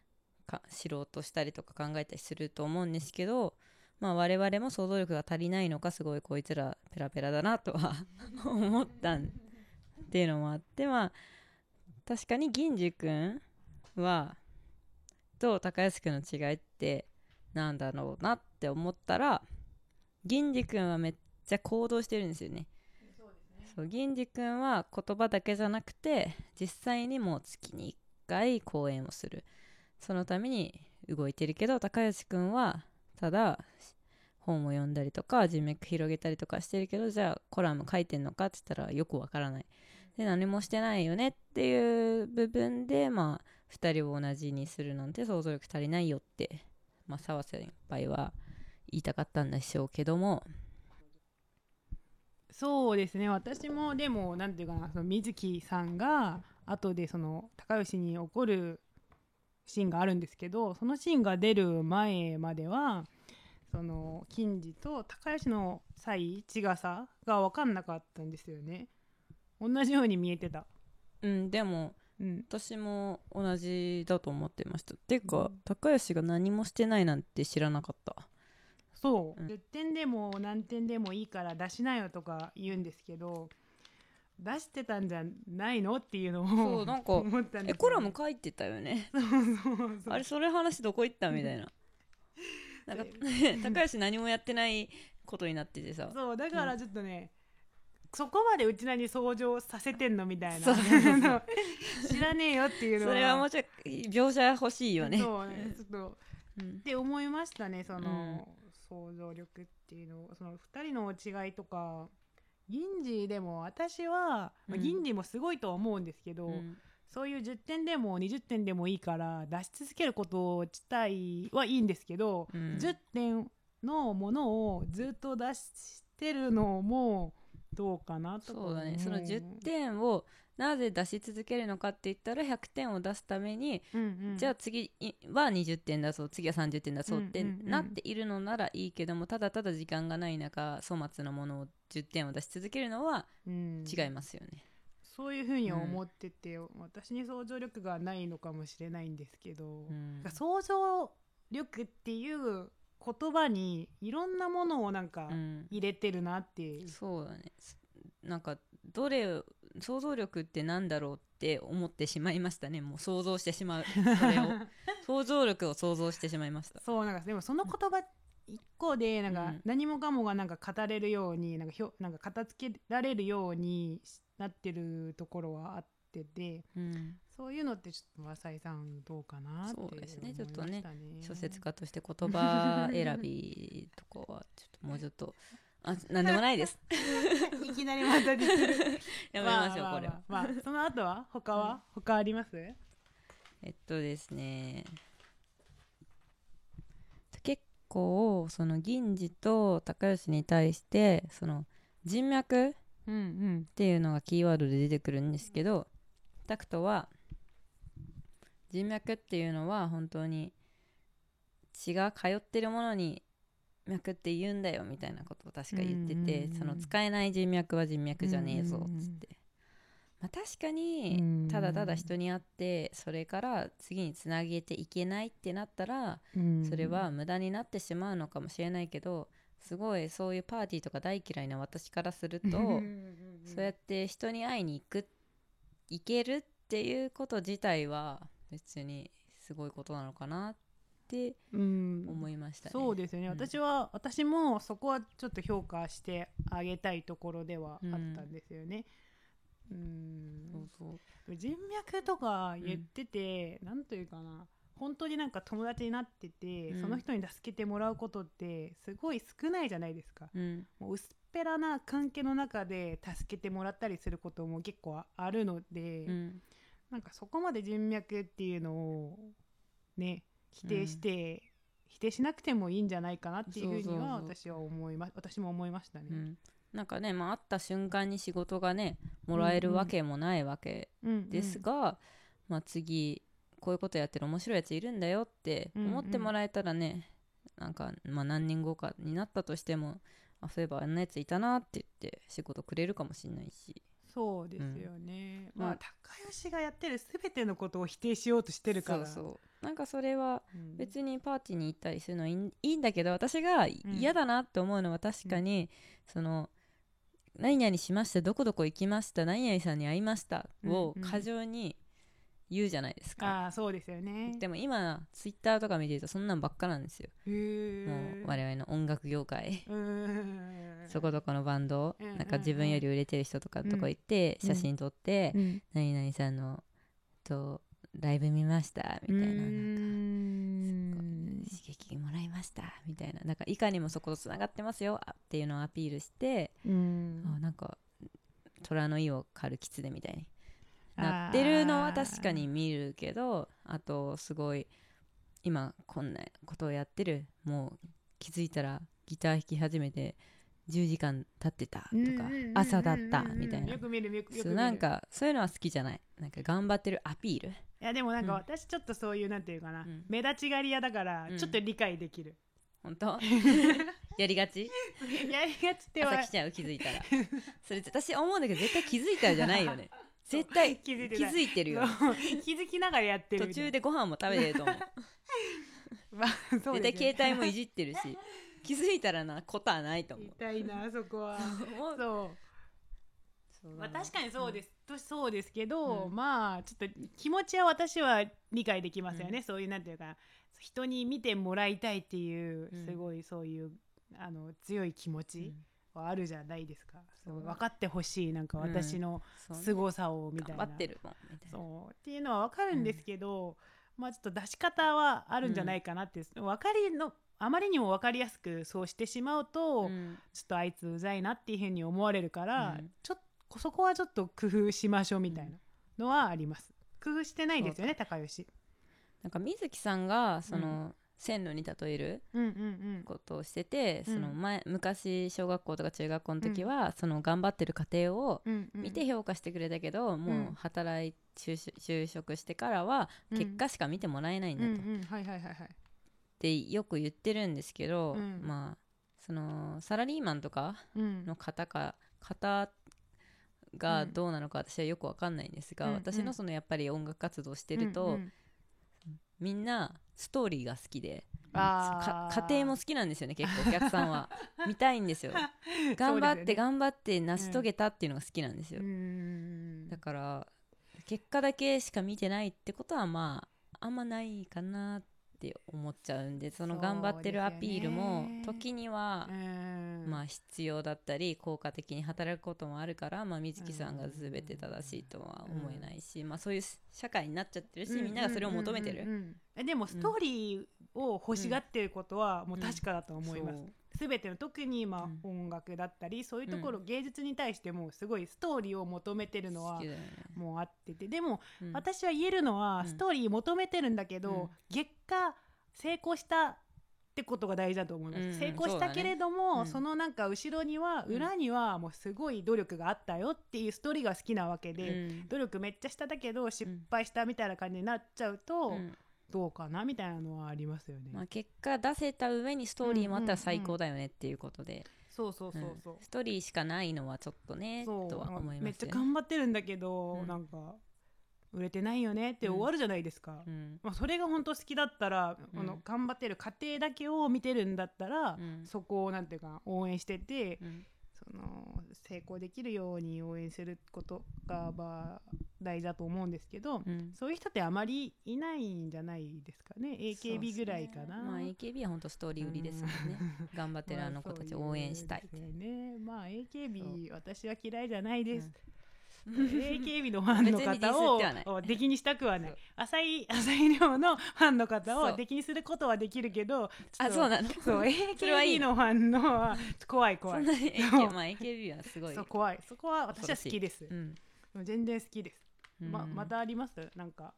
か知ろうとしたりとか考えたりすると思うんですけど、まあ、我々も想像力が足りないのかすごいこいつらペラペラだなとは思ったっていうのもあって、まあ、確かに銀次くんはと高安くんの違いってなんだろうなって思ったら、銀次くんはめっちゃ行動してるんですよね。そう、銀次くんは言葉だけじゃなくて実際にもう月にいっかい講演をする、そのために動いてるけど、高吉くんはただ本を読んだりとか人脈広げたりとかしてるけど、じゃあコラム書いてんのかって言ったらよくわからないで、何もしてないよねっていう部分で、まあふたりを同じにするなんて想像力足りないよって、まあ、澤先輩は言いたかったんでしょうけども、そうですね。私もでもなんていうかな、その水木さんが後でその高吉に怒るシーンがあるんですけど、そのシーンが出る前まではその金次と高吉の差異違さが分かんなかったんですよね。同じように見えてた。うんでも、うん、私も同じだと思ってました。てか、うん、高吉が何もしてないなんて知らなかった。そう、うん、じゅってんでも何点でもいいから出しなよとか言うんですけど、出してたんじゃないのっていうのをそうなんか思ったんですよね。えコラム書いてたよね。そうそうそう、あれそれ話どこ行ったみたいななんか高橋何もやってないことになっててさそうだからちょっとね、うん、そこまでうちらに想像させてんのみたいなそうそうそう知らねえよっていうのはそれはもうちょい描写欲しいよね。そうねちょっと、うん、って思いましたね。その、うん想像力っていうのをそのふたりの違いとか銀次でも私は、まあ、銀次もすごいとは思うんですけど、うん、そういうじゅってんでもにじゅってんでもいいから出し続けること自体はいいんですけど、うん、じゅってんのものをずっと出してるのもどうかなとか、ね、そうだね。そのじゅってんをなぜ出し続けるのかって言ったらひゃくてんを出すために、うんうん、じゃあ次はにじゅってん出そう次はさんじゅってん出そうってなっているのならいいけども、うんうんうん、ただただ時間がない中粗末なものをじゅってんを出し続けるのは違いますよね、うん、そういうふうに思ってて、うん、私に想像力がないのかもしれないんですけど、うん、想像力っていう言葉にいろんなものをなんか入れてるなって、うん、そうだね。なんかどれ想像力ってなんだろうって思ってしまいましたね。もう想像してしまうそれを想像力を想像してしまいました。そうなんかでもその言葉一個でなんか何もかもがなんか語れるようになんかひょなんか片付けられるようになってるところはあってて、うん、そういうのってちょっと浅井さんどうかなって思いましたね。そうですねちょっとね小説家として言葉選びとかはちょっともうちょっとあなんでもないですいきなりまた出てるやめましょう、まあまあまあ、これは、まあ、その後は他は、うん、他あります？えっとですね結構その銀次と高吉に対してその人脈っていうのがキーワードで出てくるんですけど、うんうん、タクトは人脈っていうのは本当に血が通ってるものに脈って言うんだよみたいなことを確か言ってて、うんうんうん、その使えない人脈は人脈じゃねえぞっつって、まあ、確かにただただ人に会ってそれから次につなげていけないってなったらそれは無駄になってしまうのかもしれないけど、すごいそういうパーティーとか大嫌いな私からするとそうやって人に会いに行く行けるっていうこと自体は別にすごいことなのかなっって思いましたね、うん、そうですよね、うん、私は私もそこはちょっと評価してあげたいところではあったんですよね、うんうん、そうそう人脈とか言ってて、うん、なんというかな本当になんか友達になってて、うん、その人に助けてもらうことってすごい少ないじゃないですか、うん、もう薄っぺらな関係の中で助けてもらったりすることも結構あるので、うん、なんかそこまで人脈っていうのをね否定して、うん、否定しなくてもいいんじゃないかなっていうふうには私は思いま、私も思いましたね、うん、なんかね、まあ、会った瞬間に仕事がねもらえるわけもないわけですが、うんうんまあ、次こういうことやってる面白いやついるんだよって思ってもらえたらね、うんうん、なんか、まあ、何年後かになったとしてもあそういえばあんなやついたなって言って仕事くれるかもしれないしそうですよね、うんまあうん、高吉がやってる全てのことを否定しようとしてるからそうそうなんかそれは別にパーティーに行ったりするのはいい、うん、いいんだけど私が嫌だなって思うのは確かに、うん、その何々しましたどこどこ行きました何々さんに会いましたを過剰に言うじゃないですか、うんうん、あそうですよねでも今ツイッターとか見てるとそんなんばっかなんですよへーもう我々の音楽業界うんそこどこのバンド、うん、なんか自分より売れてる人とかのとこ行って写真撮って、うんうん、何々さんのとライブ見ましたみたい な, なんかすごい刺激もらいましたみたい な, なんかいかにもそことつながってますよっていうのをアピールしてうんあなんか虎の意を狩る狐みたいになってるのは確かに見るけど あ, あとすごい今こんなことをやってるもう気づいたらギター弾き始めてじゅうじかん経ってたとか、うんうんうん、朝だったみたいなよく見るよく見るなんかそういうのは好きじゃないなんか頑張ってるアピールいやでもなんか私ちょっとそういうなんていうかな、うん、目立ちがり屋だからちょっと理解できる、うん、本当やりがちやりがちっては朝来ちゃう気づいたらそれ私思うんだけど絶対気づいたじゃないよね絶対気づいて気づいてるよ気づきながらやってる途中でご飯も食べてると思うまあそうですね、絶対携帯もいじってるし気づいたらなことはないと思う痛いなそこはそう、まあ、確かにそうです、うん、そうですけど、うん、まあちょっと気持ちは私は理解できますよね、うん、そういうなんていうか人に見てもらいたいっていう、うん、すごいそういうあの強い気持ちはあるじゃないですか、うん、そう分かってほしいなんか私の凄さを、うん、みたいな頑張ってるもんみたいなそうっていうのは分かるんですけど、うんまあ、ちょっと出し方はあるんじゃないかなって、うん、分かりのあまりにも分かりやすくそうしてしまうと、うん、ちょっとあいつうざいなっていうふうに思われるから、うん、ちょっとそこはちょっと工夫しましょうみたいなのはあります、うん、工夫してないですよね高吉なんか水木さんがその、うん、線路に例えることをしてて、うんうんうん、その前昔小学校とか中学校の時は、うん、その頑張ってる過程を見て評価してくれたけど、うん、もう働い就職してからは結果しか見てもらえないんだと、うんうんうん、はいはいはいはいってよく言ってるんですけど、うんまあ、そのサラリーマンとかの方か、うん、方がどうなのか私はよく分かんないんですが、うん、私のそのやっぱり音楽活動してると、うんうん、みんなストーリーが好きで、うん、家庭も好きなんですよね結構お客さんは見たいんですよ頑張って頑張って成し遂げたっていうのが好きなんですよ、うん、だから結果だけしか見てないってことはまああんまないかなってって思っちゃうんでその頑張ってるアピールも時には、ねまあ、必要だったり効果的に働くこともあるから、まあ、水木さんが全て正しいとは思えないし、うんまあ、そういう社会になっちゃってるし、うん、みんながそれを求めてる、うんうんうん、でもストーリーを欲しがってることはもう確かだと思います、うんうん、全ての特にまあ音楽だったりそういうところ、うん、芸術に対してもすごいストーリーを求めてるのはもうあっててでも、うん、私は言えるのは、うん、ストーリー求めてるんだけど、うん、結果成功したってことが大事だと思います、うん、成功したけれども、うん、そのなんか後ろには、うん、裏にはもうすごい努力があったよっていうストーリーが好きなわけで、うん、努力めっちゃしただけど失敗したみたいな感じになっちゃうと、うん、どうかなみたいなのはありますよね、まあ、結果出せた上にストーリーもあったら最高だよねっていうことで、うんうんうんそうそうそうそう、うん、ストーリーしかないのはちょっとねとは思いますよねめっちゃ頑張ってるんだけど、うん、なんか売れてないよねって終わるじゃないですか、うんまあ、それが本当好きだったら、うん、この頑張ってる過程だけを見てるんだったら、うん、そこをなんていうか応援してて、うん、その成功できるように応援することがまあ大事だと思うんですけど、うん、そういう人ってあまりいないんじゃないですかね。 エーケービー ぐらいかな、ね。まあ、エーケービー は本当ストーリー売りですもんね、うん、頑張ってるあの子たちを応援したいって、まあそうですね。まあ、エーケービー 私は嫌いじゃないです、うん、エーケービー のファンの方を敵にしたくはない浅井亮のファンの方を敵にすることはできるけど、あ、そうなの。そう エーケービー のファンのは怖い怖い。そんなに エーケービー、まあ、エーケービー はすごいそう怖い。そこは私は好きです、うん、全然好きです。ま, またありますなんか、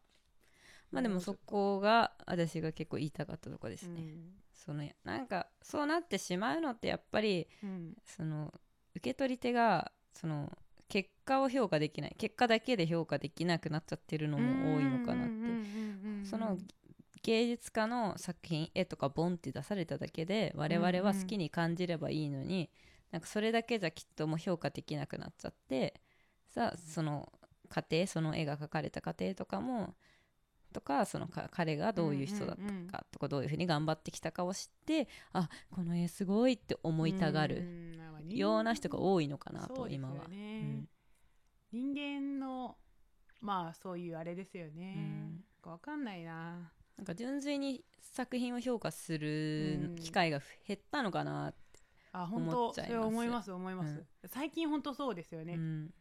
まあ、でもそこが私が結構言いたかったとこですね、うん、そのなんかそうなってしまうのってやっぱり、うん、その受け取り手がその結果を評価できない結果だけで評価できなくなっちゃってるのも多いのかなって。その芸術家の作品絵とかボンって出されただけで我々は好きに感じればいいのに、うんうん、なんかそれだけじゃきっともう評価できなくなっちゃってさ、その過程、その絵が描かれた過程とかもとか、そのか彼がどういう人だったかとか、うんうんうん、どういうふうに頑張ってきたかを知って、あ、この絵すごいって思いたがるような人が多いのかなと、今は。そうですよね、うん、人間のまあそういうあれですよね。うん、わかんないな。なんか純粋に作品を評価する機会が減ったのかなって思っちゃいます。あ、本当それは思います思います、うん。最近本当そうですよね。うん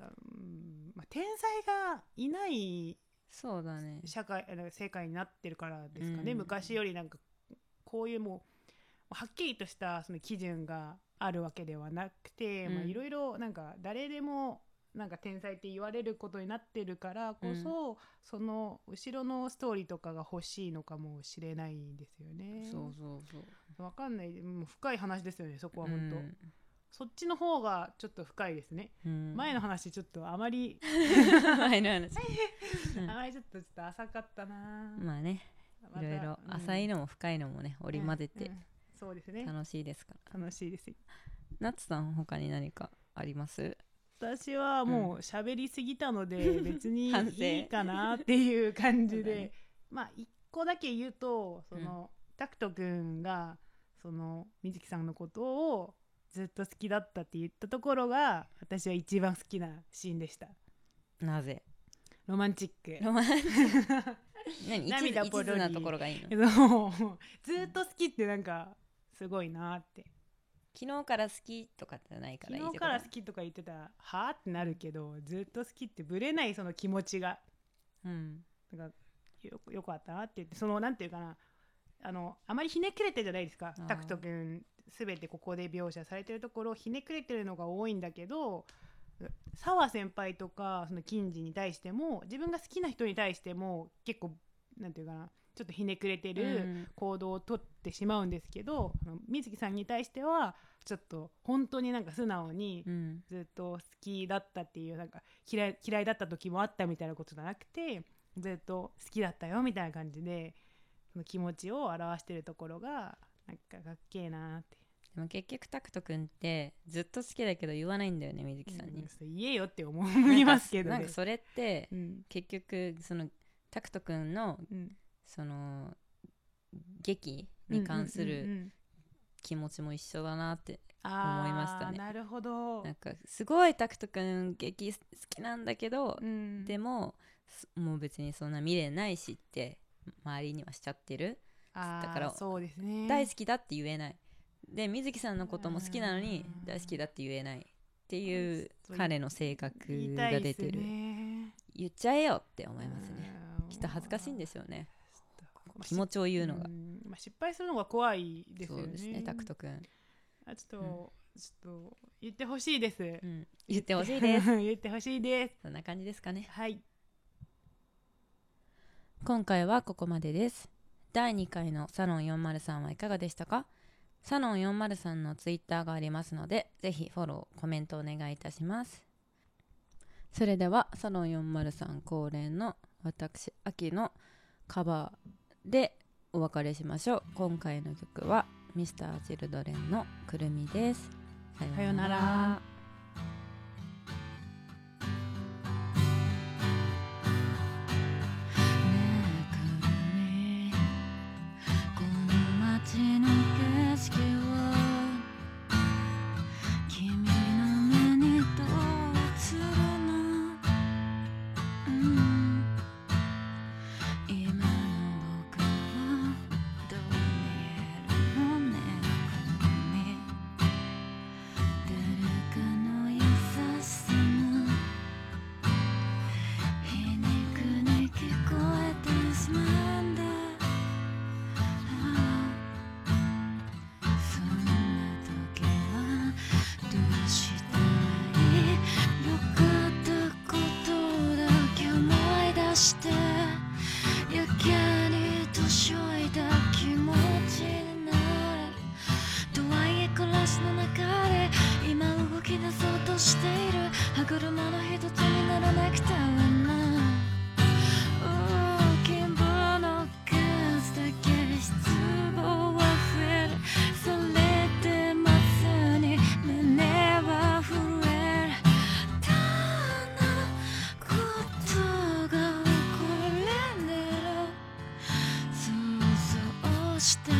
うんまあ、天才がいないそうだね社会世界になってるからですかね、うん、昔よりなんかこういうもうはっきりとしたその基準があるわけではなくていろいろなんか誰でもなんか天才って言われることになってるからこそ、うん、その後ろのストーリーとかが欲しいのかもしれないんですよね。そうそうそう分かんない。もう深い話ですよねそこは本当、うんそっちの方がちょっと深いですね、うん、前の話ちょっとあまり前の話あまりちょっとちょっと浅かったな。まあねいろいろ浅いのも深いのもね、うん、織り交ぜて、うんうん、そうですね楽しいですから楽しいです。ナツさん他に何かあります？私はもう喋りすぎたので別にいいかなっていう感じで、ね、まあ一個だけ言うとその、うん、タクト君がその水木さんのことをずっと好きだったって言ったところが私は一番好きなシーンでした。なぜ？ロマンチックロマンチック涙ポロリ一途なところがいいのずっと好きってなんかすごいなって。昨日から好きとかじゃないからいいところ。昨日から好きとか言ってたらはぁってなるけどずっと好きってぶれないその気持ちが、うん、なんか よ, よかったなって言ってそのなんていうかなあのあまりひねくれてじゃないですか。タクト君すべてここで描写されてるところをひねくれてるのが多いんだけど沢先輩とかその金次に対しても自分が好きな人に対しても結構なんていうかなちょっとひねくれてる行動をとってしまうんですけど、うん、水木さんに対してはちょっと本当になんか素直にずっと好きだったっていうなんか 嫌い、嫌いだった時もあったみたいなことじゃなくてずっと好きだったよみたいな感じでその気持ちを表してるところがなんかかっけえなーって。でも結局タクト君ってずっと好きだけど言わないんだよね水木さんに、うん、言えよって思いますけどね。なんかそれって、うん、結局そのタクト君の、うん、その劇に関する気持ちも一緒だなって思いましたね、うんうんうんうん、あなるほど。なんかすごいタクト君劇好きなんだけど、うん、でももう別にそんな未練ないしって周りにはしちゃってる。あだからそうです、ね、大好きだって言えないで水木さんのことも好きなのに大好きだって言えないっていう彼の性格が出てる。言っちゃえよって思いますね。きっと恥ずかしいんでしょうね気持ちを言うのが、まあ、失敗するのが怖いですよね。そうですねタクト君あちょっと、うん、ちょっと言ってほしいです、うん、言ってほしいです言ってほしいです。そんな感じですかね。はい今回はここまでです。だいにかいのサロンよんまるさんはいかがでしたか？サロンよんまるさんのツイッターがありますのでぜひフォローコメントお願いいたします。それではサロンよんまるさん恒例の私秋のカバーでお別れしましょう。今回の曲は ミスター Children のくるみです。さようなら。街の景色を君してやけに年老いた気持ちになる。とはいえ暮らしの中で今動き出そうとしている歯車の一つにならなくてはな。貧乏の数だけ失望は増える。それでまさに胸は震える。どんなことが起こるんだろう、想像して